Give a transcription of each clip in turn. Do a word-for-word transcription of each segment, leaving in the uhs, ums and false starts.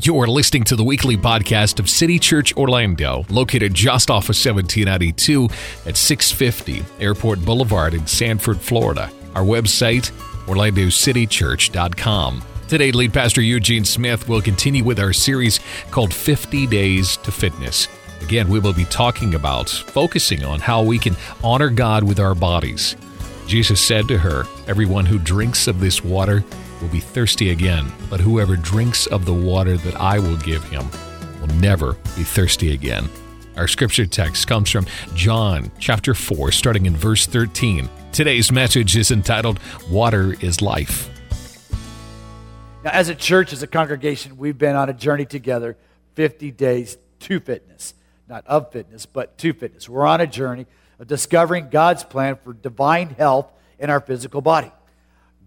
You're listening to the weekly podcast of City Church Orlando, located just off of seventeen ninety-two at six fifty Airport Boulevard in Sanford, Florida. Our website, orlando city church dot com. Today, Lead Pastor Eugene Smith will continue with our series called fifty days to fitness. Again, we will be talking about focusing on how we can honor God with our bodies. Jesus said to her, "Everyone who drinks of this water will be thirsty again, but whoever drinks of the water that I will give him will never be thirsty again." Our scripture text comes from John chapter four, starting in verse thirteen. Today's message is entitled, "Water is Life." Now, as a church, as a congregation, we've been on a journey together, fifty days to fitness. Not of fitness, but to fitness. We're on a journey of discovering God's plan for divine health in our physical body.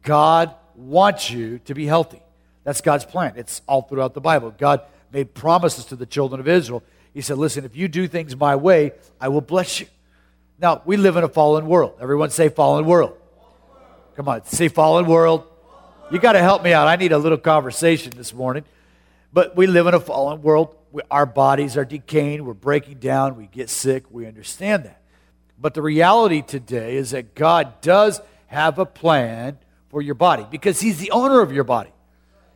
God wants you to be healthy. That's God's plan. It's all throughout the Bible. God made promises to the children of Israel. He said, listen, if you do things my way, I will bless you. Now, we live in a fallen world. Everyone say fallen world. Come on, say fallen world. You got to help me out. I need a little conversation this morning. But we live in a fallen world. We, our bodies are decaying. We're breaking down. We get sick. We understand that. But the reality today is that God does have a plan for your body because he's the owner of your body.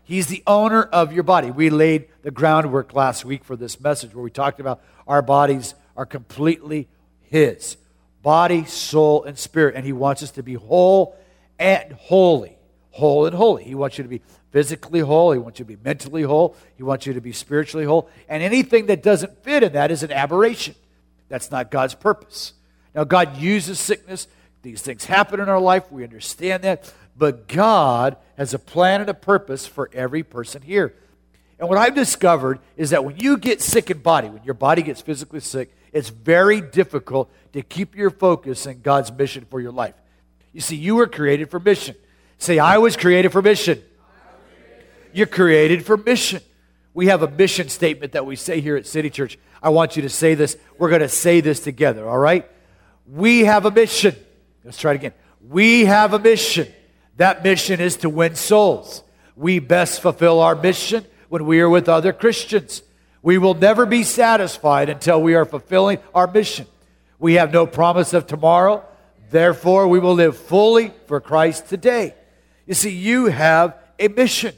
He's the owner of your body. We laid the groundwork last week for this message where we talked about our bodies are completely his. Body, soul, and spirit. And he wants us to be whole and holy. Whole and holy. He wants you to be physically whole. He wants you to be mentally whole. He wants you to be spiritually whole. And anything that doesn't fit in that is an aberration. That's not God's purpose. Now, God uses sickness. These things happen in our life. We understand that. But God has a plan and a purpose for every person here. And what I've discovered is that when you get sick in body, when your body gets physically sick, it's very difficult to keep your focus in God's mission for your life. You see, you were created for mission. Say, I was created for mission. You're created for mission. We have a mission statement that we say here at City Church. I want you to say this. We're going to say this together, all right? We have a mission. Let's try it again. We have a mission. That mission is to win souls. We best fulfill our mission when we are with other Christians. We will never be satisfied until we are fulfilling our mission. We have no promise of tomorrow. Therefore, we will live fully for Christ today. You see, you have a mission.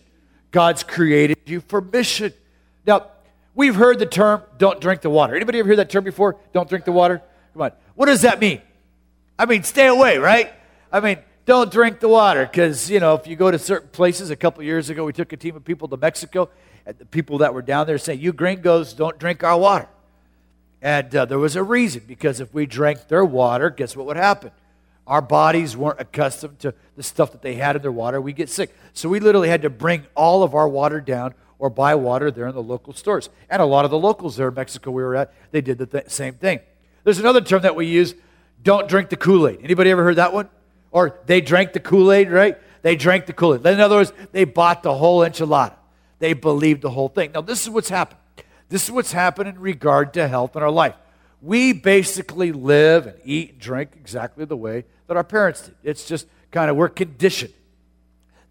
God's created you for mission. Now, we've heard the term, don't drink the water. Anybody ever hear that term before? Don't drink the water? Come on. What does that mean? I mean, stay away, right? I mean, don't drink the water because, you know, if you go to certain places, a couple years ago, we took a team of people to Mexico, and the people that were down there saying, you gringos, don't drink our water. And uh, there was a reason, because if we drank their water, guess what would happen? Our bodies weren't accustomed to the stuff that they had in their water. We get sick. So we literally had to bring all of our water down or buy water there in the local stores. And a lot of the locals there in Mexico we were at, they did the th- same thing. There's another term that we use, don't drink the Kool-Aid. Anybody ever heard that one? Or they drank the Kool-Aid, right? They drank the Kool-Aid. In other words, they bought the whole enchilada. They believed the whole thing. Now, this is what's happened. This is what's happened in regard to health in our life. We basically live and eat and drink exactly the way that our parents did. It's just kind of, we're conditioned.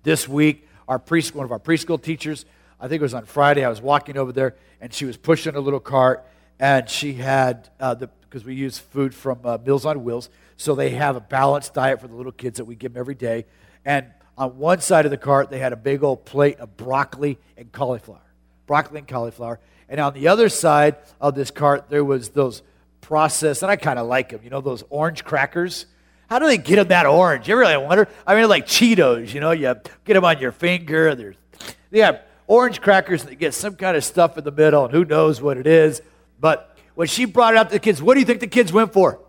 This week, our preschool, one of our preschool teachers, I think it was on Friday, I was walking over there, and she was pushing a little cart, and she had, uh, the because we use food from uh, Meals on Wheels, so they have a balanced diet for the little kids that we give them every day. And on one side of the cart, they had a big old plate of broccoli and cauliflower. Broccoli and cauliflower. And on the other side of this cart, there was those processed, and I kind of like them, you know, those orange crackers. How do they get them that orange? You really wonder. I mean, like Cheetos, you know, you get them on your finger. There's, they have orange crackers that get some kind of stuff in the middle, and who knows what it is. But when she brought it up to the kids, what do you think the kids went for?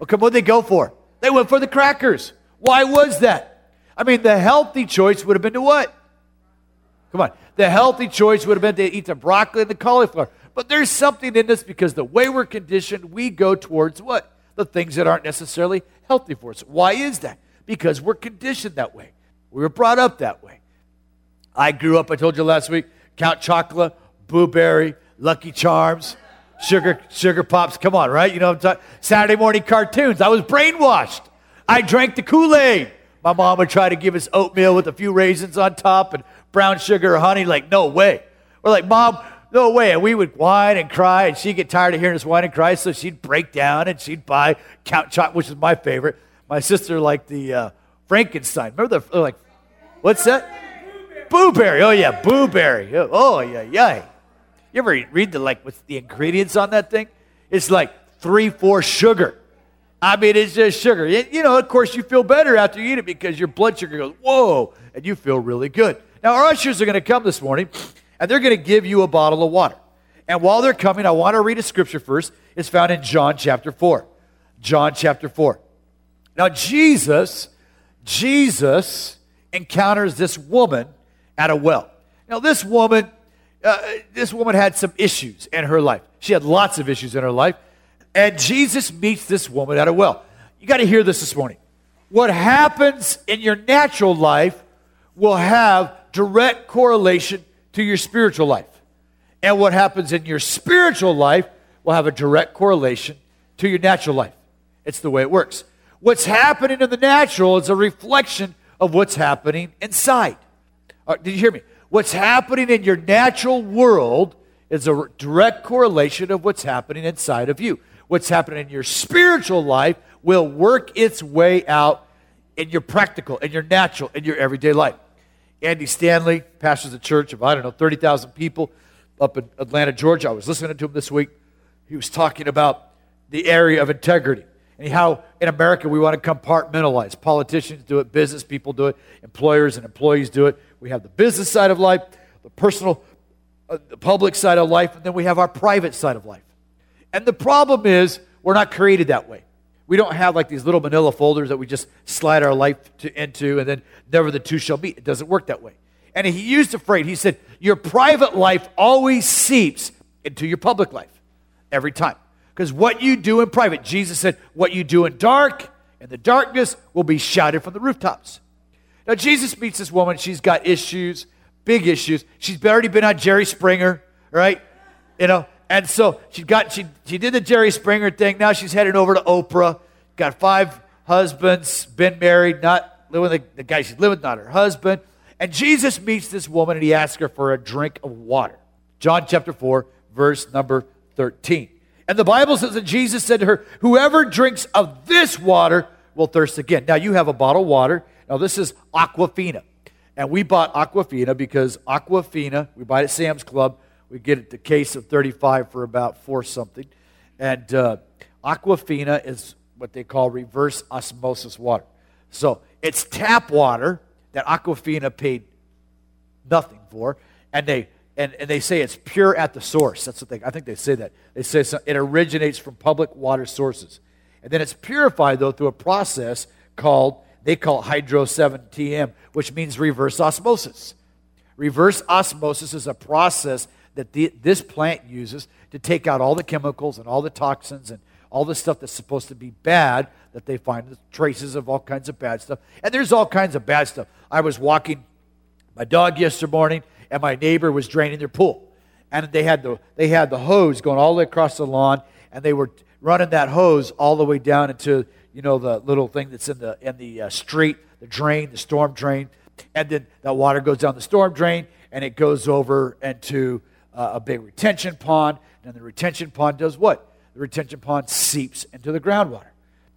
Well, come on, what did they go for? They went for the crackers. Why was that? I mean, the healthy choice would have been to what? Come on. The healthy choice would have been to eat the broccoli and the cauliflower. But there's something in this because the way we're conditioned, we go towards what? The things that aren't necessarily healthy for us. Why is that? Because we're conditioned that way. We were brought up that way. I grew up, I told you last week, Count Chocola, Booberry, Lucky Charms, Sugar sugar Pops. Come on, right? You know what I'm talking about? Saturday morning cartoons. I was brainwashed. I drank the Kool-Aid. My mom would try to give us oatmeal with a few raisins on top and brown sugar or honey. Like, no way. We're like, Mom, no way. And we would whine and cry, and she'd get tired of hearing us whine and cry, so she'd break down, and she'd buy Count Chocola, which is my favorite. My sister liked the uh, Frankenstein. Remember the, like, what's that? Booberry. Oh, yeah, Booberry. Oh, yeah, yeah. You ever read the, like, what's the ingredients on that thing? It's like three-fourths sugar. I mean, it's just sugar. You know, of course, you feel better after you eat it because your blood sugar goes, whoa, and you feel really good. Now, our ushers are going to come this morning, and they're going to give you a bottle of water. And while they're coming, I want to read a scripture first. It's found in John chapter four. John chapter four. Now, Jesus, Jesus encounters this woman at a well. Now, this woman... Uh, this woman had some issues in her life. She had lots of issues in her life. And Jesus meets this woman at a well. You got to hear this this morning. What happens in your natural life will have direct correlation to your spiritual life. And what happens in your spiritual life will have a direct correlation to your natural life. It's the way it works. What's happening in the natural is a reflection of what's happening inside. All right, did you hear me? What's happening in your natural world is a direct correlation of what's happening inside of you. What's happening in your spiritual life will work its way out in your practical, in your natural, in your everyday life. Andy Stanley pastors a church of, I don't know, thirty thousand people up in Atlanta, Georgia. I was listening to him this week. He was talking about the area of integrity and how in America we want to compartmentalize. Politicians do it, business people do it, employers and employees do it. We have the business side of life, the personal, uh, the public side of life, and then we have our private side of life. And the problem is we're not created that way. We don't have like these little manila folders that we just slide our life to, into and then never the two shall meet. It doesn't work that way. And he used a phrase. He said, your private life always seeps into your public life every time. Because what you do in private, Jesus said, what you do in dark, in the darkness, will be shouted from the rooftops. Now, Jesus meets this woman. She's got issues, big issues. She's already been on Jerry Springer, right? You know, and so she got she she did the Jerry Springer thing. Now she's headed over to Oprah. Got five husbands, been married, not living with the, the guy she's living with, not her husband. And Jesus meets this woman, and he asks her for a drink of water. John chapter four, verse number thirteen. And the Bible says that Jesus said to her, whoever drinks of this water will thirst again. Now, you have a bottle of water. Now, this is Aquafina, and we bought Aquafina because Aquafina, we buy it at Sam's Club. We get it the case of thirty-five for about four something, and uh, Aquafina is what they call reverse osmosis water. So it's tap water that Aquafina paid nothing for, and they and, and they say it's pure at the source. That's what they I think they say that. They say so, it originates from public water sources, and then it's purified though through a process called. They call it hydro seven T M, which means reverse osmosis. Reverse osmosis is a process that the, this plant uses to take out all the chemicals and all the toxins and all the stuff that's supposed to be bad, that they find the traces of all kinds of bad stuff. And there's all kinds of bad stuff. I was walking my dog yesterday morning, and my neighbor was draining their pool. And they had the they had the hose going all the way across the lawn, and they were running that hose all the way down into... You know, the little thing that's in the in the uh, street, the drain, the storm drain. And then that water goes down the storm drain, and it goes over into uh, a big retention pond. And the retention pond does what? The retention pond seeps into the groundwater.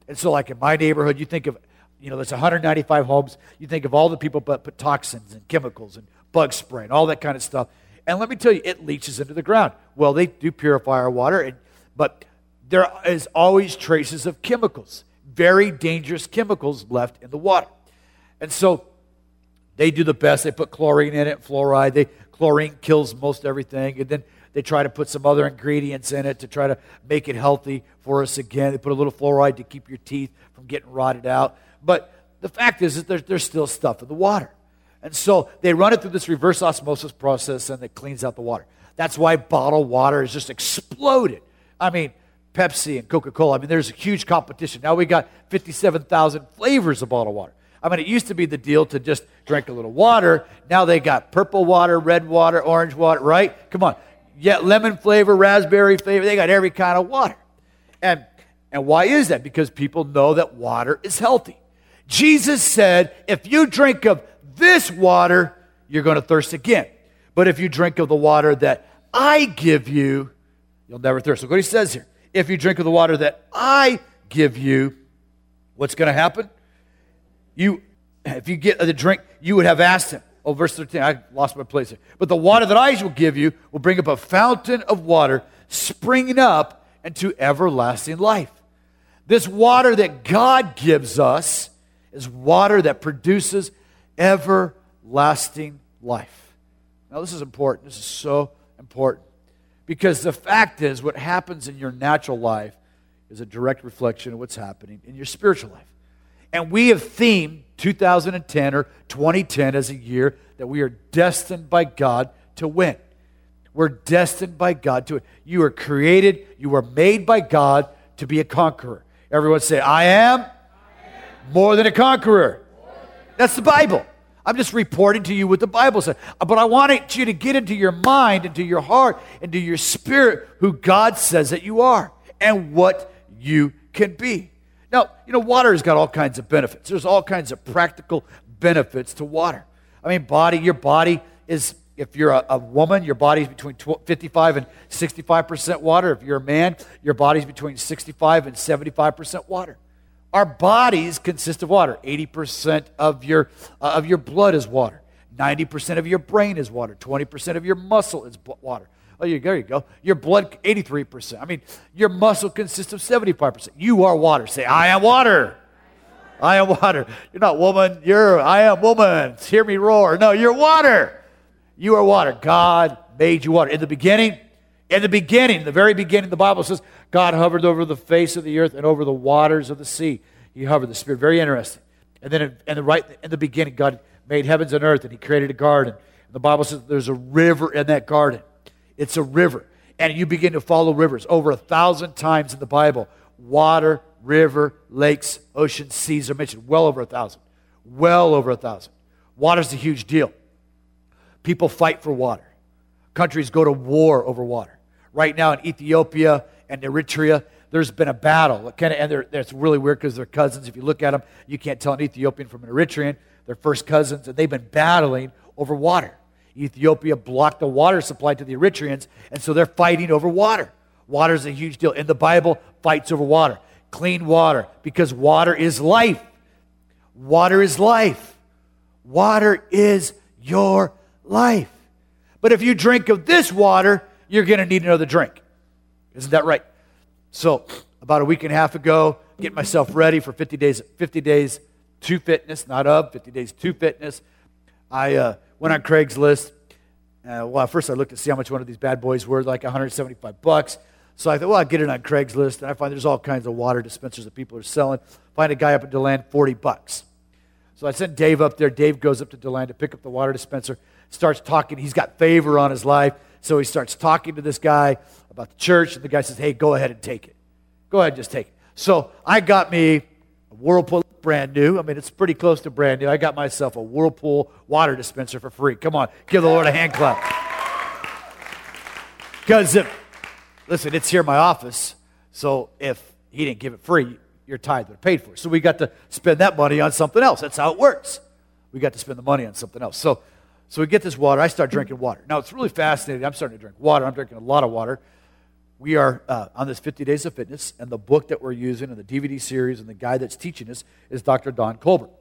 And so, like in my neighborhood, you think of, you know, there's one hundred ninety-five homes. You think of all the people but put toxins and chemicals and bug spray and all that kind of stuff. And let me tell you, it leaches into the ground. Well, they do purify our water, and but there is always traces of chemicals. Very dangerous chemicals left in the water. And so they do the best. They put chlorine in it, fluoride. They, chlorine kills most everything. And then they try to put some other ingredients in it to try to make it healthy for us again. They put a little fluoride to keep your teeth from getting rotted out. But the fact is that there's, there's still stuff in the water. And so they run it through this reverse osmosis process, and it cleans out the water. That's why bottled water has just exploded. I mean... Pepsi and Coca-Cola. I mean, there's a huge competition. Now we got fifty-seven thousand flavors of bottled water. I mean, it used to be the deal to just drink a little water. Now they got purple water, red water, orange water, right? Come on. Yeah, lemon flavor, raspberry flavor. They got every kind of water. And and why is that? Because people know that water is healthy. Jesus said, if you drink of this water, you're going to thirst again. But if you drink of the water that I give you, you'll never thirst. Look what he says here. If you drink of the water that I give you, what's going to happen? You, if you get the drink, you would have asked him. Oh, verse thirteen, I lost my place here. But the water that I will give you will bring up a fountain of water springing up into everlasting life. This water that God gives us is water that produces everlasting life. Now, this is important. This is so important. Because the fact is, what happens in your natural life is a direct reflection of what's happening in your spiritual life. And we have themed two thousand ten or twenty ten as a year that we are destined by God to win. We're destined by God to win. You are created, you were made by God to be a conqueror. Everyone say, I am, I am. More than a conqueror. More than a That's the Bible. I'm just reporting to you what the Bible says. But I want you to get into your mind, into your heart, into your spirit, who God says that you are and what you can be. Now, you know, water has got all kinds of benefits. There's all kinds of practical benefits to water. I mean, body, your body is, if you're a, a woman, your body's between fifty-five and sixty-five percent water. If you're a man, your body's between sixty-five and seventy-five percent water. Our bodies consist of water. eighty percent of your uh, of your blood is water. ninety percent of your brain is water. twenty percent of your muscle is water. Oh, you, there you go. Your blood, eighty-three percent. I mean, your muscle consists of seventy-five percent. You are water. Say, I am water. I am water. You're not woman. You're, I am woman. Hear me roar. No, you're water. You are water. God made you water. In the beginning, in the beginning, the very beginning, the Bible says, God hovered over the face of the earth and over the waters of the sea. He hovered the Spirit. Very interesting. And then in the, right, in the beginning, God made heavens and earth, and he created a garden. And the Bible says there's a river in that garden. It's a river. And you begin to follow rivers over a thousand times in the Bible. Water, river, lakes, ocean, seas are mentioned. Well over a thousand. Well over a thousand. Water's a huge deal. People fight for water. Countries go to war over water. Right now in Ethiopia and Eritrea, there's been a battle. Kind of, and it's really weird because they're cousins. If you look at them, you can't tell an Ethiopian from an Eritrean. They're first cousins, and they've been battling over water. Ethiopia blocked the water supply to the Eritreans, and so they're fighting over water. Water is a huge deal. In the Bible, fights over water. Clean water, because water is life. Water is life. Water is your life. But if you drink of this water, you're going to need another drink. Isn't that right? So about a week and a half ago, getting myself ready for fifty days, fifty days to fitness, not of, fifty days to fitness. I, uh, Went on Craigslist. Uh, well, first I looked to see how much one of these bad boys were, like one hundred seventy-five bucks. So I thought, well, I'll get it on Craigslist. And I find there's all kinds of water dispensers that people are selling. Find a guy up in Deland, forty bucks. So I sent Dave up there. Dave goes up to Deland to pick up the water dispenser, starts talking. He's got favor on his life. So he starts talking to this guy about the church. And the guy says, hey, go ahead and take it. Go ahead and just take it. So I got me a Whirlpool. Brand new. I mean, it's pretty close to brand new. I got myself a Whirlpool water dispenser for free. Come on, give the Lord a hand clap. Because if, listen, it's here in my office, so if he didn't give it free, your tithe would have paid for it. So we got to spend that money on something else. That's how it works. We got to spend the money on something else. So, so we get this water. I start drinking water. Now, it's really fascinating. I'm starting to drink water. I'm drinking a lot of water. We are uh, on this fifty days of fitness, and the book that we're using and the D V D series and the guy that's teaching us is Doctor Don Colbert.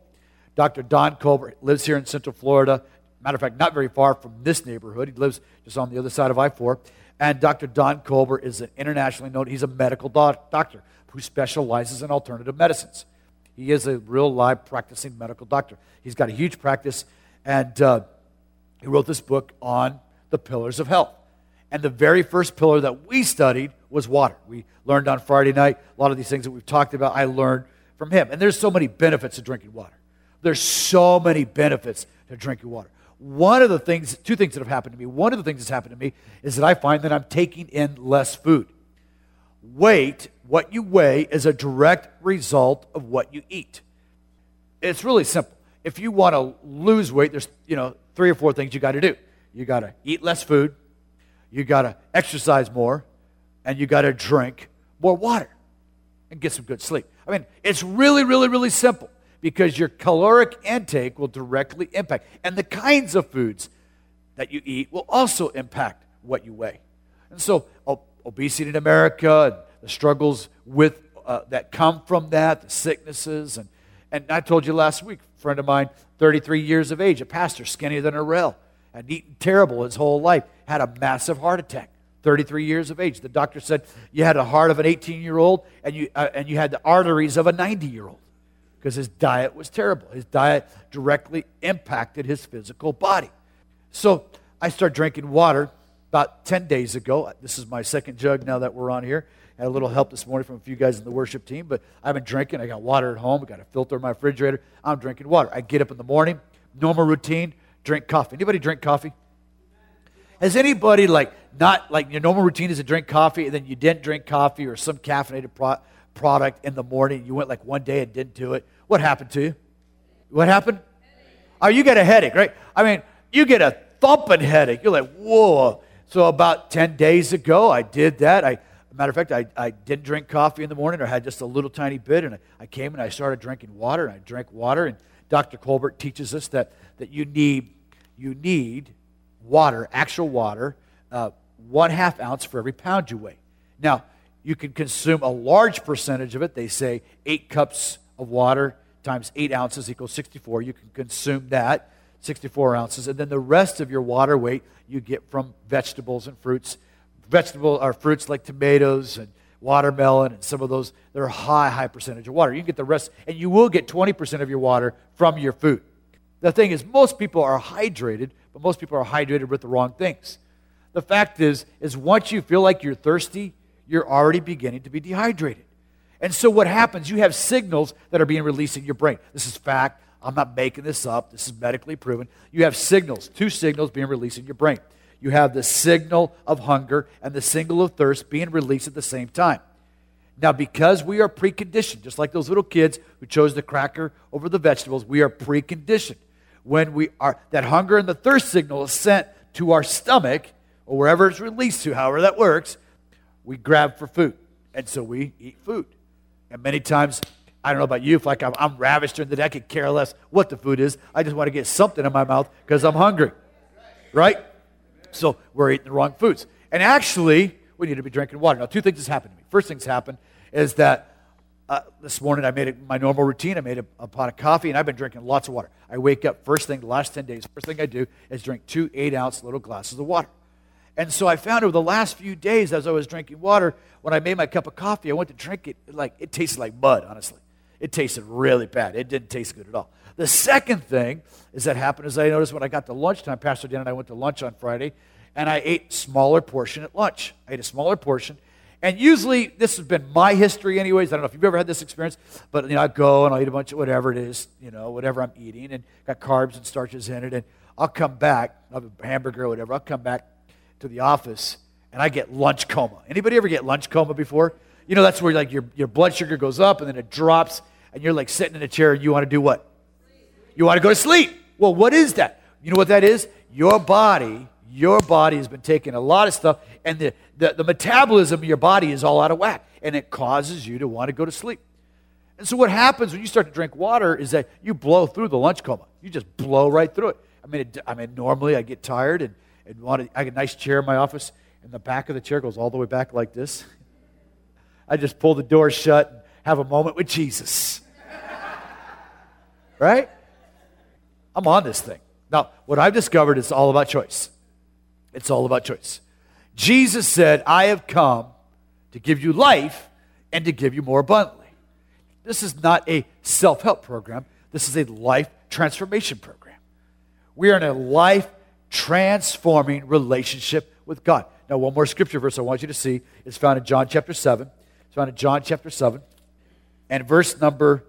Doctor Don Colbert lives here in Central Florida. Matter of fact, not very far from this neighborhood. He lives just on the other side of I four. And Doctor Don Colbert is an internationally known, he's a medical doc- doctor who specializes in alternative medicines. He is a real live practicing medical doctor. He's got a huge practice, and uh, he wrote this book on the pillars of health. And the very first pillar that we studied was water. We learned on Friday night, a lot of these things that we've talked about, I learned from him. And there's so many benefits to drinking water. There's so many benefits to drinking water. One of the things, two things that have happened to me, one of the things that's happened to me is that I find that I'm taking in less food. Weight, what you weigh, is a direct result of what you eat. It's really simple. If you want to lose weight, there's, you know, three or four things you got to do. You got to eat less food. You got to exercise more, and you got to drink more water and get some good sleep. I mean, it's really, really, really simple, because your caloric intake will directly impact. And the kinds of foods, that you eat will also impact what you weigh. And so obesity in America, and the struggles with uh, that come from that, the sicknesses. And, and I told you last week, a friend of mine, thirty-three years of age, a pastor, skinnier than a rail, had eaten terrible his whole life, had a massive heart attack, thirty-three years of age. The doctor said, you had a heart of an eighteen-year-old, and you uh, and you had the arteries of a ninety-year-old, because his diet was terrible. His diet directly impacted his physical body. So I started drinking water about ten days ago. This is my second jug now that we're on here. Had a little help this morning from a few guys in the worship team, but I've been drinking. I got water at home. I got a filter in my refrigerator. I'm drinking water. I get up in the morning, normal routine, drink coffee. Anybody drink coffee? Has anybody, like, not, like, your normal routine is to drink coffee, and then you didn't drink coffee or some caffeinated pro- product in the morning. You went, like, one day and didn't do it. What happened to you? What happened? Oh, you got a headache, right? I mean, you get a thumping headache. You're like, whoa. So about ten days ago, I did that. I, as a matter of fact, I, I didn't drink coffee in the morning, or had just a little tiny bit, and I, I came and I started drinking water, and I drank water, and Doctor Colbert teaches us that, that you need you need water, actual water, uh, one half ounce for every pound you weigh. Now, you can consume a large percentage of it. They say eight cups of water times eight ounces equals sixty-four. You can consume that. sixty-four ounces, and then the rest of your water weight you get from vegetables and fruits. Vegetable or fruits like tomatoes and watermelon and some of those, they're a high, high percentage of water. You can get the rest, and you will get twenty percent of your water from your food. The thing is, most people are hydrated, but most people are hydrated with the wrong things. The fact is, is once you feel like you're thirsty, you're already beginning to be dehydrated. And so what happens, you have signals that are being released in your brain. This is fact. I'm not making this up. This is medically proven. You have signals, two signals being released in your brain. You have the signal of hunger and the signal of thirst being released at the same time. Now, because we are preconditioned, just like those little kids who chose the cracker over the vegetables, we are preconditioned. When we are, that hunger and the thirst signal is sent to our stomach, or wherever it's released to, however that works, we grab for food. And so we eat food. And many times, I don't know about you, if like I'm, I'm ravished during the day, I could care less what the food is. I just want to get something in my mouth because I'm hungry, right? So we're eating the wrong foods. And actually, we need to be drinking water. Now, two things has happened to me. First thing's happened is that uh, this morning I made a, my normal routine. I made a, a pot of coffee, and I've been drinking lots of water. I wake up first thing, the last ten days, first thing I do is drink two eight-ounce little glasses of water. And so I found over the last few days as I was drinking water, when I made my cup of coffee, I went to drink it, like it tasted like mud, honestly. It tasted really bad. It didn't taste good at all. The second thing is that happened is I noticed when I got to lunchtime, Pastor Dan and I went to lunch on Friday, and I ate smaller portion at lunch. I ate a smaller portion. And usually, this has been my history anyways. I don't know if you've ever had this experience, but you know, I go and I'll eat a bunch of whatever it is, you know, whatever I'm eating, and got carbs and starches in it, and I'll come back, I'll have a hamburger or whatever, I'll come back to the office, and I get lunch coma. Anybody ever get lunch coma before? You know, that's where like your, your blood sugar goes up and then it drops and you're like sitting in a chair and you want to do what? You want to go to sleep. Well, what is that? You know what that is? Your body, your body has been taking a lot of stuff, and the, the, the metabolism of your body is all out of whack, and it causes you to want to go to sleep. And so what happens when you start to drink water is that you blow through the lunch coma. You just blow right through it. I mean, it, I mean normally I get tired and, and want to, I get a nice chair in my office, and the back of the chair goes all the way back like this. I just pull the door shut and have a moment with Jesus. Right? I'm on this thing. Now, what I've discovered is all about choice. It's all about choice. Jesus said, I have come to give you life and to give you more abundantly. This is not a self-help program. This is a life transformation program. We are in a life-transforming relationship with God. Now, one more scripture verse I want you to see is found in John chapter seven. Found in John chapter seven and verse number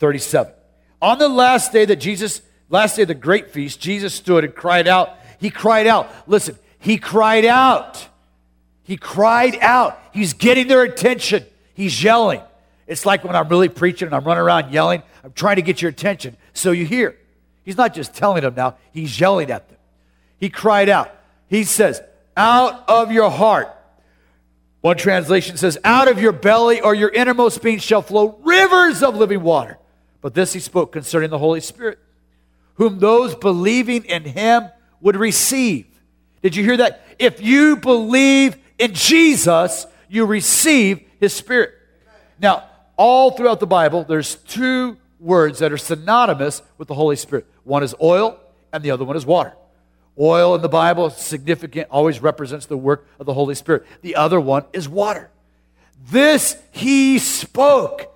thirty-seven. On the last day that Jesus, last day of the great feast, Jesus stood and cried out. He cried out. Listen, he cried out. He cried out. He's getting their attention. He's yelling. It's like when I'm really preaching and I'm running around yelling. I'm trying to get your attention so you hear. He's not just telling them now. He's yelling at them. He cried out. He says, out of your heart. One translation says, out of your belly or your innermost being shall flow rivers of living water. But this he spoke concerning the Holy Spirit, whom those believing in him would receive. Did you hear that? If you believe in Jesus, you receive his Spirit. Now, all throughout the Bible, there's two words that are synonymous with the Holy Spirit. One is oil, and the other one is water. Oil in the Bible is significant, always represents the work of the Holy Spirit. The other one is water. This he spoke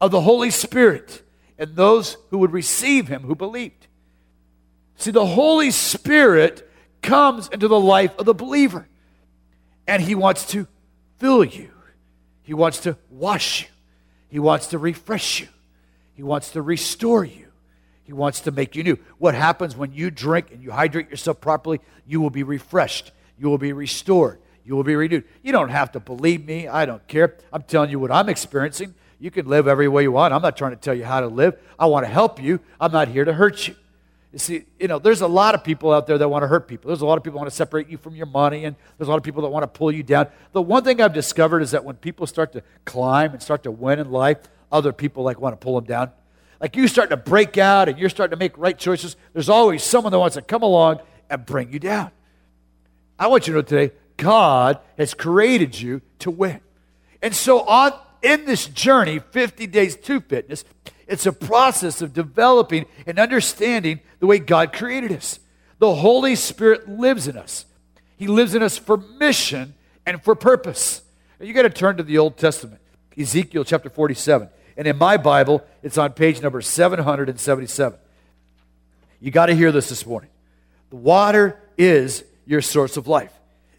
of the Holy Spirit and those who would receive him who believed. See, the Holy Spirit comes into the life of the believer, and he wants to fill you. He wants to wash you. He wants to refresh you. He wants to restore you. He wants to make you new. What happens when you drink and you hydrate yourself properly? You will be refreshed. You will be restored. You will be renewed. You don't have to believe me. I don't care. I'm telling you what I'm experiencing. You can live every way you want. I'm not trying to tell you how to live. I want to help you. I'm not here to hurt you. You see, you know, there's a lot of people out there that want to hurt people. There's a lot of people that want to separate you from your money, and there's a lot of people that want to pull you down. The one thing I've discovered is that when people start to climb and start to win in life, other people, like, want to pull them down. Like, you start to break out, and you're starting to make right choices. There's always someone that wants to come along and bring you down. I want you to know today, God has created you to win. And so on in this journey, fifty days to fitness, it's a process of developing and understanding the way God created us. The Holy Spirit lives in us. He lives in us for mission and for purpose. Now, you got to turn to the Old Testament, Ezekiel chapter forty-seven. And in my Bible, it's on page number seven hundred seventy-seven. You got to hear this this morning. The water is your source of life.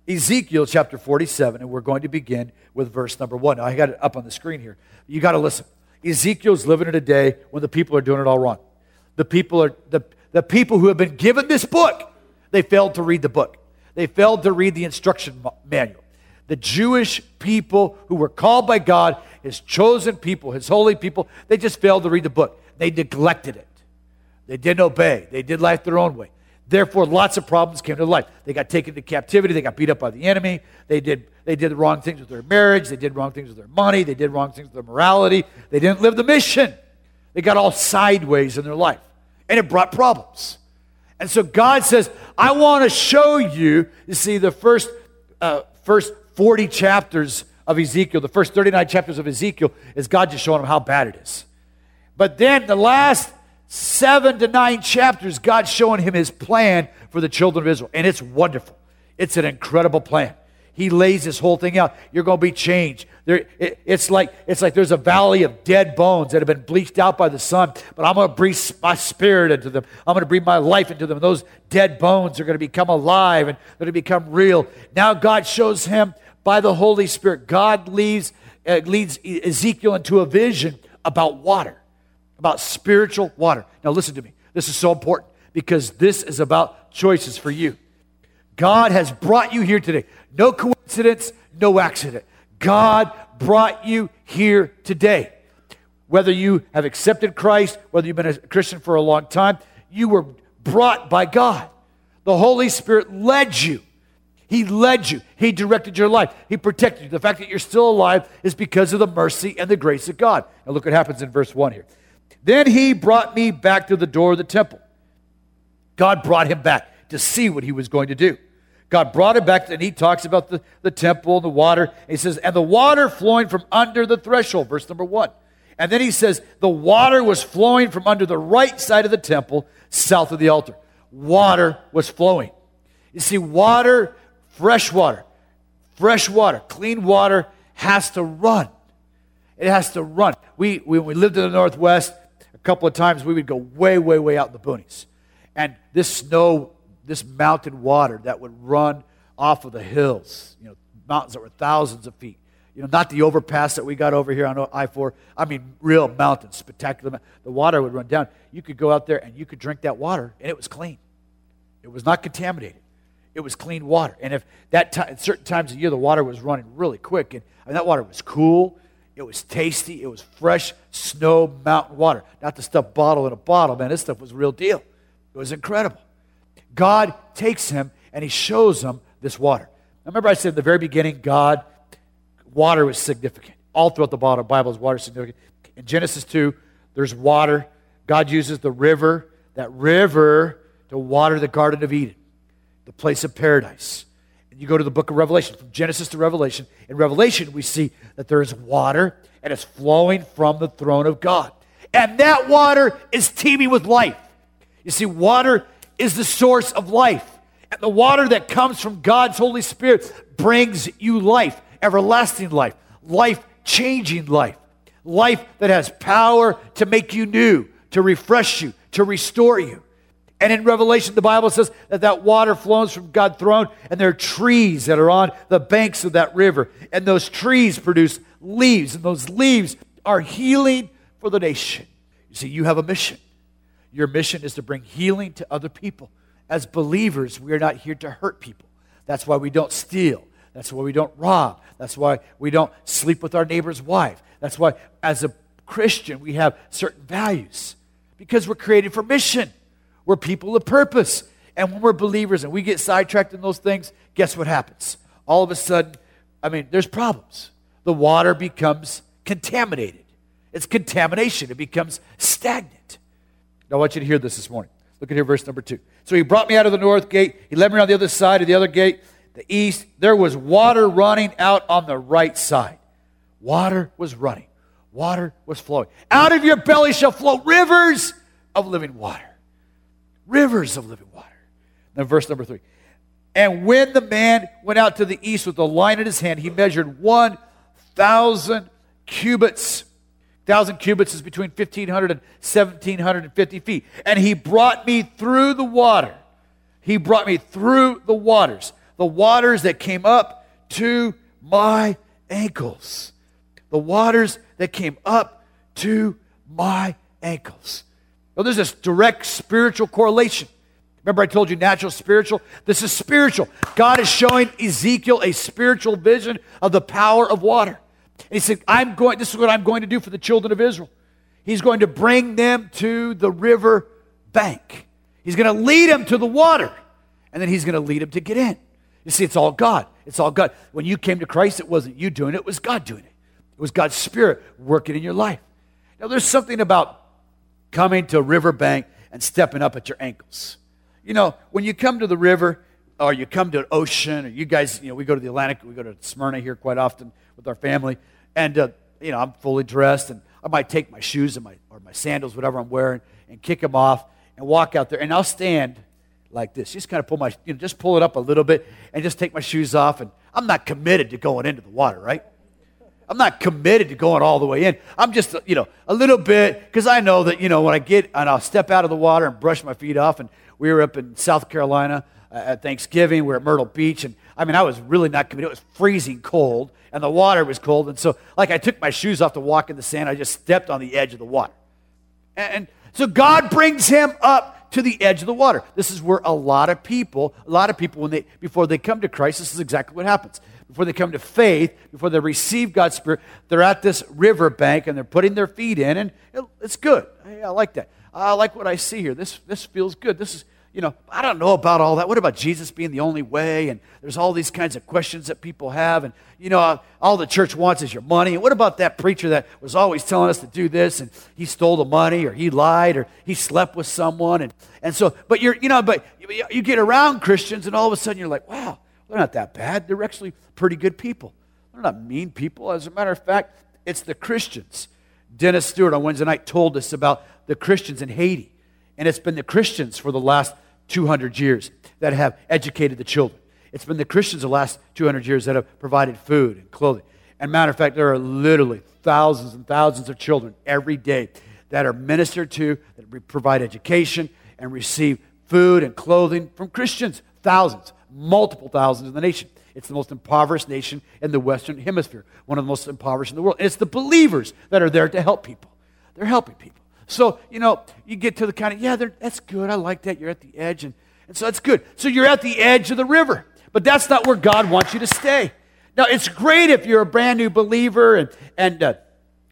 Ezekiel chapter forty-seven, and we're going to begin with verse number one. Now, I got it up on the screen here. You got to listen. Ezekiel's living in a day when the people are doing it all wrong. The people are the, the people who have been given this book, they failed to read the book. They failed to read the instruction manual. The Jewish people who were called by God, his chosen people, his holy people, they just failed to read the book. They neglected it. They didn't obey. They did life their own way. Therefore, lots of problems came to life. They got taken to captivity. They got beat up by the enemy. They did, they did wrong things with their marriage. They did wrong things with their money. They did wrong things with their morality. They didn't live the mission. They got all sideways in their life, and it brought problems. And so God says, I want to show you, you see, the first, uh, first forty chapters of Ezekiel, the first thirty-nine chapters of Ezekiel, is God just showing them how bad it is. But then the last Seven to nine chapters, God's showing him his plan for the children of Israel. And it's wonderful. It's an incredible plan. He lays this whole thing out. You're going to be changed. There, it, it's, like, it's like there's a valley of dead bones that have been bleached out by the sun, but I'm going to breathe my spirit into them. I'm going to breathe my life into them. And those dead bones are going to become alive, and they're going to become real. Now God shows him by the Holy Spirit. God leads, uh, leads Ezekiel into a vision about water. About spiritual water. Now listen to me. This is so important because this is about choices for you. God has brought you here today. No coincidence, no accident. God brought you here today. Whether you have accepted Christ, whether you've been a Christian for a long time, you were brought by God. The Holy Spirit led you. He led you. He directed your life. He protected you. The fact that you're still alive is because of the mercy and the grace of God. Now look what happens in verse one here. Then he brought me back to the door of the temple. God brought him back to see what he was going to do. God brought him back, and he talks about the, the temple, the water. And he says, and the water flowing from under the threshold, verse number one. And then he says, the water was flowing from under the right side of the temple, south of the altar. Water was flowing. You see, water, fresh water, fresh water, clean water has to run. It has to run. We, when we lived in the Northwest, couple of times we would go way, way, way out in the boonies. And this snow, this mountain water that would run off of the hills, you know, mountains that were thousands of feet. You know, not the overpass that we got over here on I four. I mean, real mountains, spectacular. The water would run down. You could go out there and you could drink that water, and it was clean. It was not contaminated. It was clean water. And if that time, at certain times of the year, the water was running really quick. And I mean, that water was cool. It was tasty. It was fresh snow mountain water. Not the stuff bottled in a bottle, man. This stuff was real deal. It was incredible. God takes him, and he shows him this water. Now, remember I said in the very beginning, God, water was significant. All throughout the Bible is water significant. In Genesis two, there's water. God uses the river, that river, to water the Garden of Eden. the place of paradise. And you go to the book of Revelation, from Genesis to Revelation. In Revelation, we see that there is water, and it's flowing from the throne of God. And that water is teeming with life. You see, water is the source of life. And the water that comes from God's Holy Spirit brings you life, everlasting life, life-changing life, life that has power to make you new, to refresh you, to restore you. And in Revelation, the Bible says that that water flows from God's throne, and there are trees that are on the banks of that river. And those trees produce leaves, and those leaves are healing for the nation. You see, you have a mission. Your mission is to bring healing to other people. As believers, we are not here to hurt people. That's why we don't steal. That's why we don't rob. That's why we don't sleep with our neighbor's wife. That's why, as a Christian, we have certain values, because we're created for mission. We're people of purpose. And when we're believers and we get sidetracked in those things, guess what happens? All of a sudden, I mean, there's problems. The water becomes contaminated. It's contamination. It becomes stagnant. Now, I want you to hear this this morning. Look at here, verse number two. So he brought me out of the north gate. He led me around the other side of the other gate, the east. There was water running out on the right side. Water was running. Water was flowing. Out of your belly shall flow rivers of living water. Rivers of living water. Now, verse number three. And when the man went out to the east with a line in his hand, he measured one thousand cubits. one thousand cubits is between fifteen hundred and seventeen fifty feet. And he brought me through the water. He brought me through the waters. The waters that came up to my ankles. The waters that came up to my ankles. Well, there's this direct spiritual correlation. Remember I told you natural, spiritual? This is spiritual. God is showing Ezekiel a spiritual vision of the power of water. And he said, "I'm going. This is what I'm going to do for the children of Israel. He's going to bring them to the river bank. He's going to lead them to the water. And then he's going to lead them to get in." You see, it's all God. It's all God. When you came to Christ, it wasn't you doing it. It was God doing it. It was God's Spirit working in your life. Now, there's something about coming to a riverbank and stepping up at your ankles. You know, when you come to the river, or you come to an ocean, or you guys, you know, we go to the Atlantic, we go to Smyrna here quite often with our family, and, uh, you know, I'm fully dressed, and I might take my shoes and my or my sandals, whatever I'm wearing, and kick them off and walk out there, and I'll stand like this. Just kind of pull my, you know, just pull it up a little bit and just take my shoes off, and I'm not committed to going into the water, right? I'm not committed to going all the way in. I'm just, you know, a little bit, because I know that, you know, when I get, and I'll step out of the water and brush my feet off, and we were up in South Carolina uh, at Thanksgiving. We were at Myrtle Beach, and, I mean, I was really not committed. It was freezing cold, and the water was cold, and so, like, I took my shoes off to walk in the sand. I just stepped on the edge of the water. And, and so God brings him up to the edge of the water. This is where a lot of people, a lot of people, when they before they come to Christ, this is exactly what happens. Before they come to faith, before they receive God's Spirit, they're at this river bank and they're putting their feet in, and it, it's good. Hey, I like that. I like what I see here. This this feels good. This is, you know, I don't know about all that. What about Jesus being the only way? And there's all these kinds of questions that people have. And, you know, all the church wants is your money. And what about that preacher that was always telling us to do this, and he stole the money, or he lied, or he slept with someone? And, and so, but you're, you know, but you get around Christians, and all of a sudden you're like, wow. They're not that bad. They're actually pretty good people. They're not mean people. As a matter of fact, it's the Christians. Dennis Stewart on Wednesday night told us about the Christians in Haiti. And it's been the Christians for the last two hundred years that have educated the children. It's been the Christians the last two hundred years that have provided food and clothing. And matter of fact, there are literally thousands and thousands of children every day that are ministered to, that provide education and receive food and clothing from Christians. Thousands. Multiple thousands in the nation. It's the most impoverished nation in the Western Hemisphere, one of the most impoverished in the world. And it's the believers that are there to help people. They're helping people. So, you know, you get to the kind of, yeah, that's good. I like that. You're at the edge. And, and so that's good. So you're at the edge of the river. But that's not where God wants you to stay. Now, it's great if you're a brand new believer and, and uh,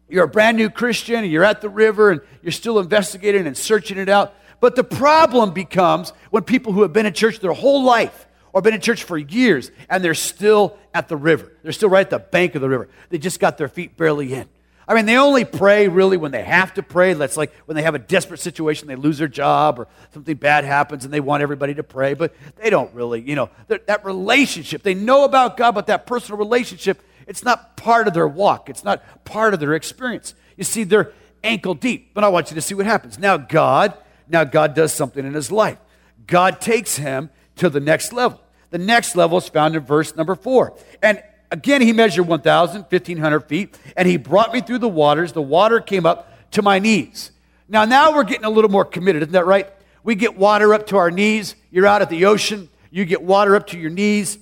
you're a brand new Christian and you're at the river and you're still investigating and searching it out. But the problem becomes when people who have been in church their whole life or been in church for years, and they're still at the river. They're still right at the bank of the river. They just got their feet barely in. I mean, they only pray really when they have to pray. That's like when they have a desperate situation, they lose their job or something bad happens and they want everybody to pray, but they don't really, you know, that relationship. They know about God, but that personal relationship, it's not part of their walk. It's not part of their experience. You see, they're ankle deep, but I want you to see what happens. Now God, now God does something in his life. God takes him to the next level. The next level is found in verse number four. And again, he measured one thousand, fifteen hundred feet, and he brought me through the waters. The water came up to my knees. Now, now we're getting a little more committed, isn't that right? We get water up to our knees. You're out at the ocean. You get water up to your knees.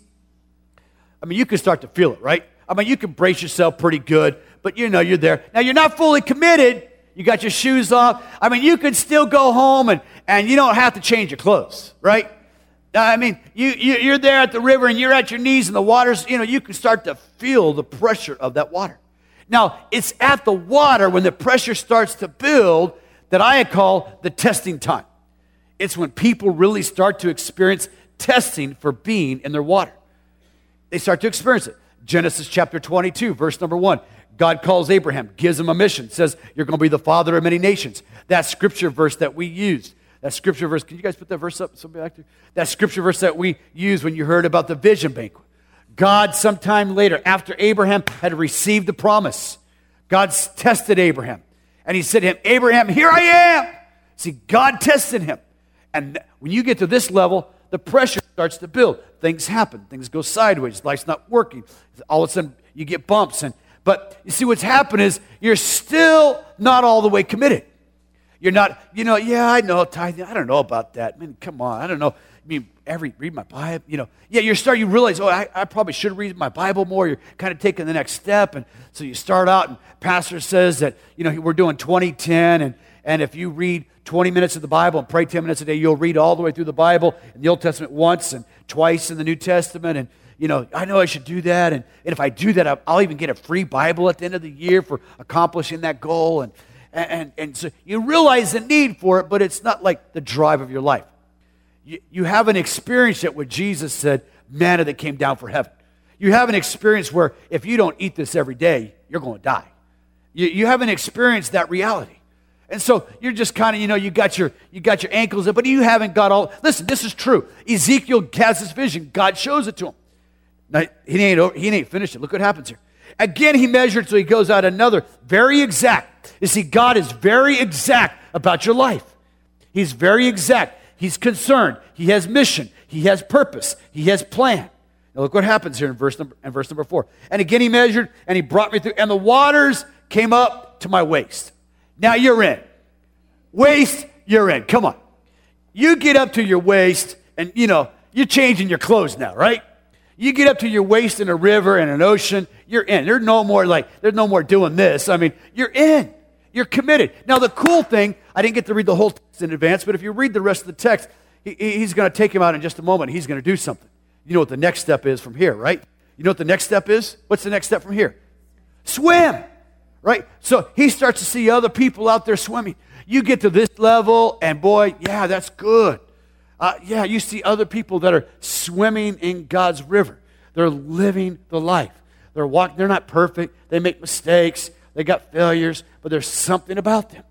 I mean, you can start to feel it, right? I mean, you can brace yourself pretty good, but you know you're there. Now, you're not fully committed. You got your shoes off. I mean, you can still go home, and, and you don't have to change your clothes, right? I mean, you, you, you're there at the river, and you're at your knees, and the water's, you know, you can start to feel the pressure of that water. Now, it's at the water when the pressure starts to build that I call the testing time. It's when people really start to experience testing for being in their water. They start to experience it. Genesis chapter twenty-two, verse number one. God calls Abraham, gives him a mission, says, you're going to be the father of many nations. That scripture verse that we used. That scripture verse, can you guys put that verse up? Somebody back there? That scripture verse that we used when you heard about the vision banquet. God, sometime later, after Abraham had received the promise, God tested Abraham. And he said to him, Abraham, here I am. See, God tested him. And when you get to this level, the pressure starts to build. Things happen. Things go sideways. Life's not working. All of a sudden, you get bumps. And But you see, what's happened is you're still not all the way committed. You're not, you know, yeah, I know, tithing, I don't know about that. I mean, come on, I don't know. I mean, every, read my Bible, you know. Yeah, you start, you realize, oh, I, I probably should read my Bible more. You're kind of taking the next step. And so you start out, and pastor says that, you know, we're doing twenty ten, and, and if you read twenty minutes of the Bible and pray ten minutes a day, you'll read all the way through the Bible in the Old Testament once and twice in the New Testament. And, you know, I know I should do that. And, and if I do that, I'll, I'll even get a free Bible at the end of the year for accomplishing that goal. And, And, and so you realize the need for it, but it's not like the drive of your life. You, you haven't experienced it where Jesus said, manna that came down from heaven. You haven't experienced where if you don't eat this every day, you're going to die. You, you haven't experienced that reality. And so you're just kind of, you know, you got your you got your ankles up, but you haven't got all. Listen, this is true. Ezekiel has this vision. God shows it to him. Now, he ain't over, he ain't finished it. Look what happens here. Again, he measured, so he goes out another, very exact. You see, God is very exact about your life. He's very exact. He's concerned. He has mission. He has purpose. He has plan. Now look what happens here in verse number, in verse number four. And again, he measured, and he brought me through, and the waters came up to my waist. Now you're in. Waist, you're in. Come on. You get up to your waist, and, you know, you're changing your clothes now, right? You get up to your waist in a river and an ocean, you're in. There's no more like, there's no more doing this. I mean, you're in. You're committed. Now, the cool thing, I didn't get to read the whole text in advance, but if you read the rest of the text, he, he's going to take him out in just a moment. He's going to do something. You know what the next step is from here, right? You know what the next step is? What's the next step from here? Swim, right? So he starts to see other people out there swimming. You get to this level, and boy, yeah, that's good. Uh, yeah, you see other people that are swimming in God's river. They're living the life. They're walking. They're not perfect. They make mistakes. They got failures, but there's something about them.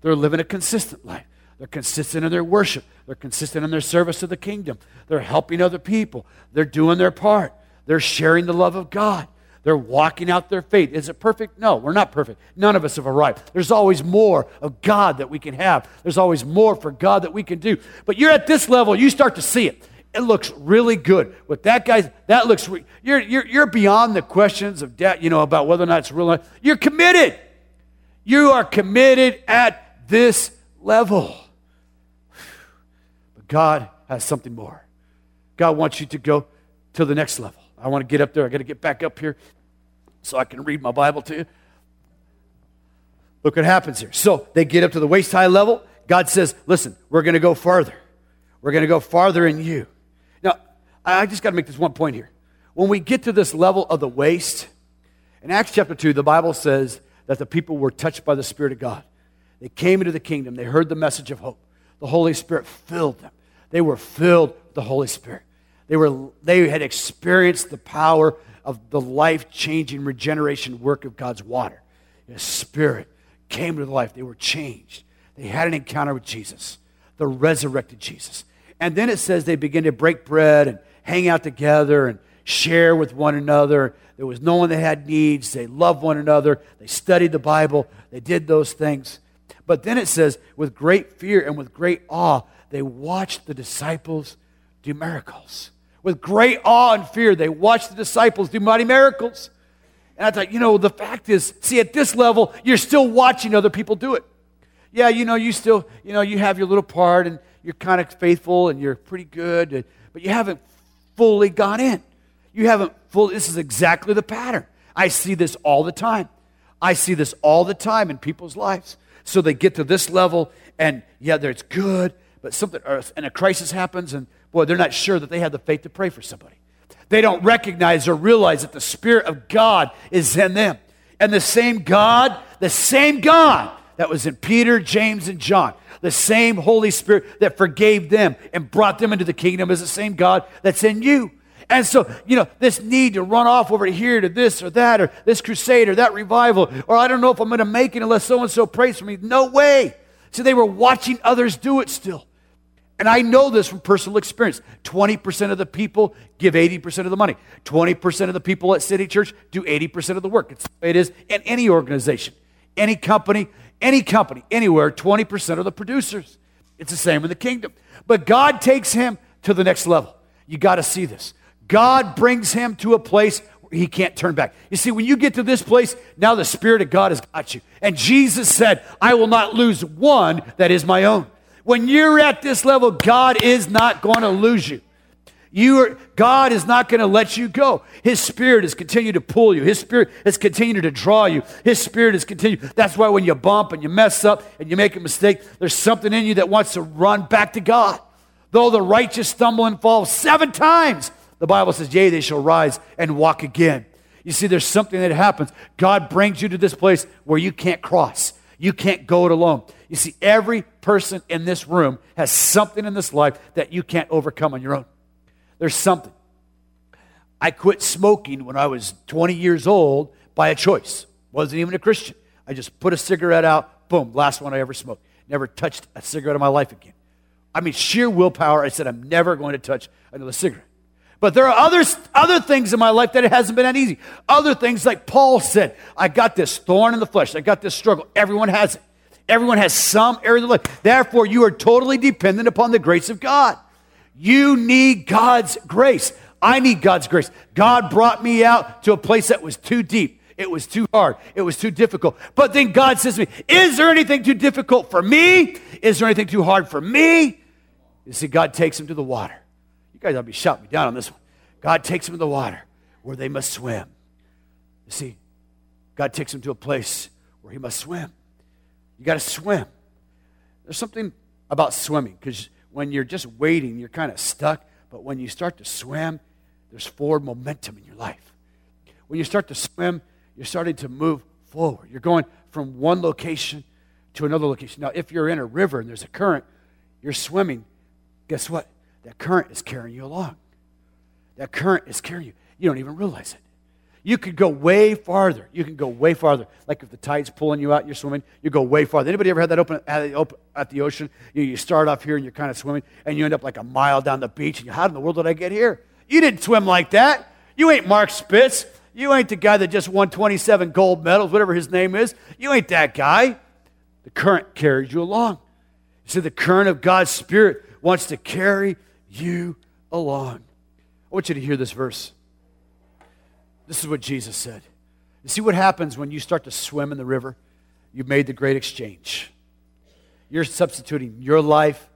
They're living a consistent life. They're consistent in their worship. They're consistent in their service to the kingdom. They're helping other people. They're doing their part. They're sharing the love of God. They're walking out their faith. Is it perfect? No, we're not perfect. None of us have arrived. There's always more of God that we can have. There's always more for God that we can do. But you're at this level, you start to see it. It looks really good. With that guy's, that looks, re- you're, you're, you're beyond the questions of doubt, you know, about whether or not it's real or not. You're committed. You are committed at this level. But God has something more. God wants you to go to the next level. I want to get up there. I got to get back up here so I can read my Bible to you. Look what happens here. So they get up to the waist-high level. God says, listen, we're going to go farther. We're going to go farther in you. Now, I just got to make this one point here. When we get to this level of the waist, in Acts chapter two, the Bible says that the people were touched by the Spirit of God. They came into the kingdom. They heard the message of hope. The Holy Spirit filled them. They were filled with the Holy Spirit. They were. They had experienced the power of the life-changing regeneration work of God's water. Their spirit came to life. They were changed. They had an encounter with Jesus, the resurrected Jesus. And then it says they began to break bread and hang out together and share with one another. There was no one that had needs. They loved one another. They studied the Bible. They did those things. But then it says, with great fear and with great awe, they watched the disciples do miracles. With great awe and fear, they watched the disciples do mighty miracles. And I thought, you know, the fact is, see, at this level, you're still watching other people do it. Yeah, you know, you still, you know, you have your little part, and you're kind of faithful, and you're pretty good, but you haven't fully got in. You haven't fully, this is exactly the pattern. I see this all the time. I see this all the time in people's lives. So they get to this level, and yeah, it's good, but something, and a crisis happens, and boy, they're not sure that they have the faith to pray for somebody. They don't recognize or realize that the Spirit of God is in them. And the same God, the same God that was in Peter, James, and John, the same Holy Spirit that forgave them and brought them into the kingdom is the same God that's in you. And so, you know, this need to run off over here to this or that or this crusade or that revival, or I don't know if I'm going to make it unless so-and-so prays for me. No way. So they were watching others do it still. And I know this from personal experience. twenty percent of the people give eighty percent of the money. twenty percent of the people at City Church do eighty percent of the work. It's the way it is in any organization, any company, any company, anywhere, twenty percent of the producers. It's the same in the kingdom. But God takes him to the next level. You got to see this. God brings him to a place where he can't turn back. You see, when you get to this place, now the Spirit of God has got you. And Jesus said, I will not lose one that is my own. When you're at this level, God is not going to lose you. You are, God is not going to let you go. His Spirit has continued to pull you. His Spirit has continued to draw you. His Spirit has continued. That's why when you bump and you mess up and you make a mistake, there's something in you that wants to run back to God. Though the righteous stumble and fall seven times, the Bible says, yea, they shall rise and walk again. You see, there's something that happens. God brings you to this place where you can't cross. You can't go it alone. You see, every person in this room has something in this life that you can't overcome on your own. There's something. I quit smoking when I was twenty years old by a choice. Wasn't even a Christian. I just put a cigarette out, boom, last one I ever smoked. Never touched a cigarette in my life again. I mean, sheer willpower. I said, I'm never going to touch another cigarette. But there are other, other things in my life that it hasn't been that easy. Other things like Paul said, I got this thorn in the flesh. I got this struggle. Everyone has it. Everyone has some area of their life. Therefore, you are totally dependent upon the grace of God. You need God's grace. I need God's grace. God brought me out to a place that was too deep. It was too hard. It was too difficult. But then God says to me, is there anything too difficult for me? Is there anything too hard for me? You see, God takes him to the water. Guys, I'll be shouting me down on this one. God takes them to the water where they must swim. You see, God takes them to a place where he must swim. You got to swim. There's something about swimming, because when you're just waiting, you're kind of stuck. But when you start to swim, there's forward momentum in your life. When you start to swim, you're starting to move forward. You're going from one location to another location. Now, if you're in a river and there's a current, you're swimming. Guess what? That current is carrying you along. That current is carrying you. You don't even realize it. You could go way farther. You can go way farther. Like if the tide's pulling you out, you're swimming, you go way farther. Anybody ever had that open at the ocean? You start off here and you're kind of swimming, and you end up like a mile down the beach, and you, how in the world did I get here? You didn't swim like that. You ain't Mark Spitz. You ain't the guy that just won twenty-seven gold medals, whatever his name is. You ain't that guy. The current carries you along. You see, the current of God's Spirit wants to carry you along. I want you to hear this verse. This is what Jesus said. You see what happens when you start to swim in the river? You've made the great exchange. You're substituting your life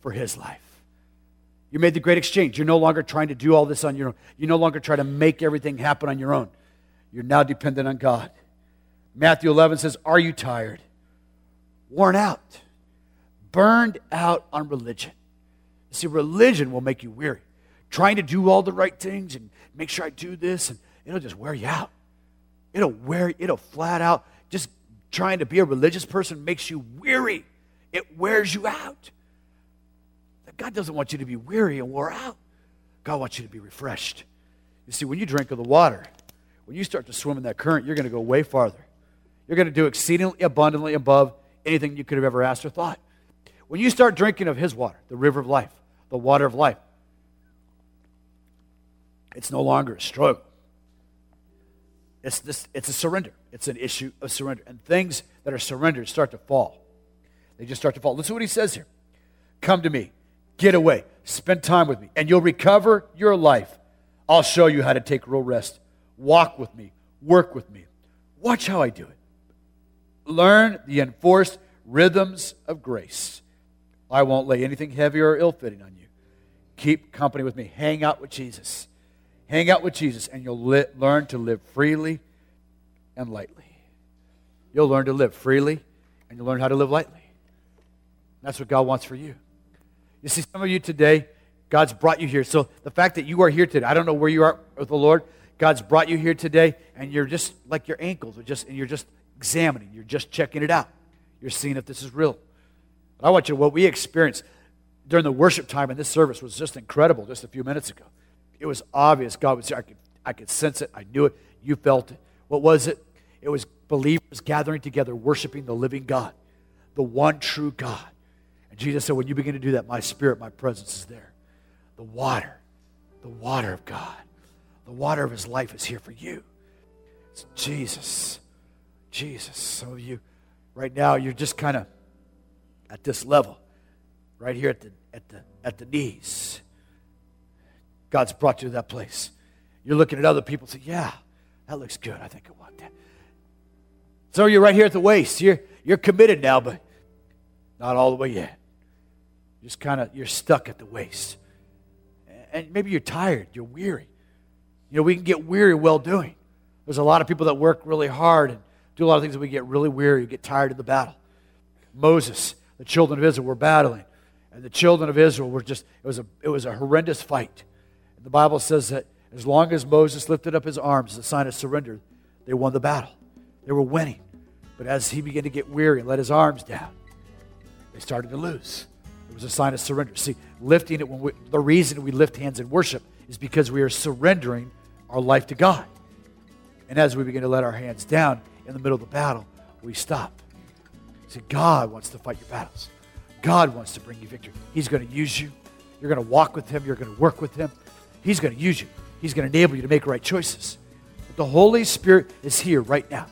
for his life. You made the great exchange. You're no longer trying to do all this on your own. You no longer try to make everything happen on your own. You're now dependent on God. Matthew eleven says, are you tired? Worn out? Burned out on religion? See, religion will make you weary. Trying to do all the right things and make sure I do this, and it'll just wear you out. It'll wear, it'll flat out. Just trying to be a religious person makes you weary. It wears you out. God doesn't want you to be weary and wore out. God wants you to be refreshed. You see, when you drink of the water, when you start to swim in that current, you're going to go way farther. You're going to do exceedingly abundantly above anything you could have ever asked or thought. When you start drinking of his water, the river of life, the water of life, it's no longer a struggle. It's this, it's a surrender. It's an issue of surrender. And things that are surrendered start to fall. They just start to fall. Listen to what he says here. Come to me. Get away. Spend time with me. And you'll recover your life. I'll show you how to take real rest. Walk with me. Work with me. Watch how I do it. Learn the enforced rhythms of grace. I won't lay anything heavy or ill-fitting on you. Keep company with me. Hang out with Jesus. Hang out with Jesus, and you'll li- learn to live freely and lightly. You'll learn to live freely, and you'll learn how to live lightly. That's what God wants for you. You see, some of you today, God's brought you here. So the fact that you are here today, I don't know where you are with the Lord. God's brought you here today, and you're just like your ankles, are just, and you're just examining. You're just checking it out. You're seeing if this is real. But I want you to, what we experienced during the worship time in this service was just incredible just a few minutes ago. It was obvious. God was there. I could, I could sense it. I knew it. You felt it. What was it? It was believers gathering together, worshiping the living God, the one true God. And Jesus said, when you begin to do that, my spirit, my presence is there. The water, the water of God, the water of his life is here for you. It's Jesus, Jesus. Some of you right now, you're just kind of at this level, right here at the, at the, at the knees. God's brought you to that place. You're looking at other people and say, yeah, that looks good. I think I want that. So you're right here at the waist. You're, you're committed now, but not all the way yet. Just kind of, you're stuck at the waist. And maybe you're tired. You're weary. You know, we can get weary well doing. There's a lot of people that work really hard and do a lot of things that we get really weary. You get tired of the battle. Moses, the children of Israel were battling. And the children of Israel were just, it was a, it was a horrendous fight. The Bible says that as long as Moses lifted up his arms as a sign of surrender, they won the battle. They were winning. But as he began to get weary and let his arms down, they started to lose. It was a sign of surrender. See, lifting it, when we, the reason we lift hands in worship is because we are surrendering our life to God. And as we begin to let our hands down in the middle of the battle, we stop. See, God wants to fight your battles. God wants to bring you victory. He's going to use you. You're going to walk with him. You're going to work with him. He's going to use you. He's going to enable you to make right choices. But the Holy Spirit is here right now.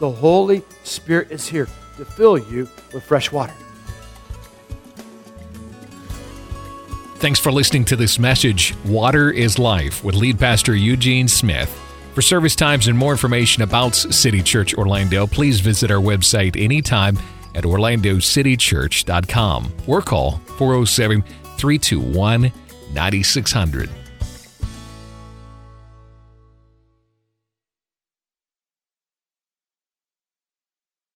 The Holy Spirit is here to fill you with fresh water. Thanks for listening to this message, Water is Life, with lead pastor Eugene Smith. For service times and more information about City Church Orlando, please visit our website anytime at orlando city church dot com or call four oh seven, three two one, nine six hundred.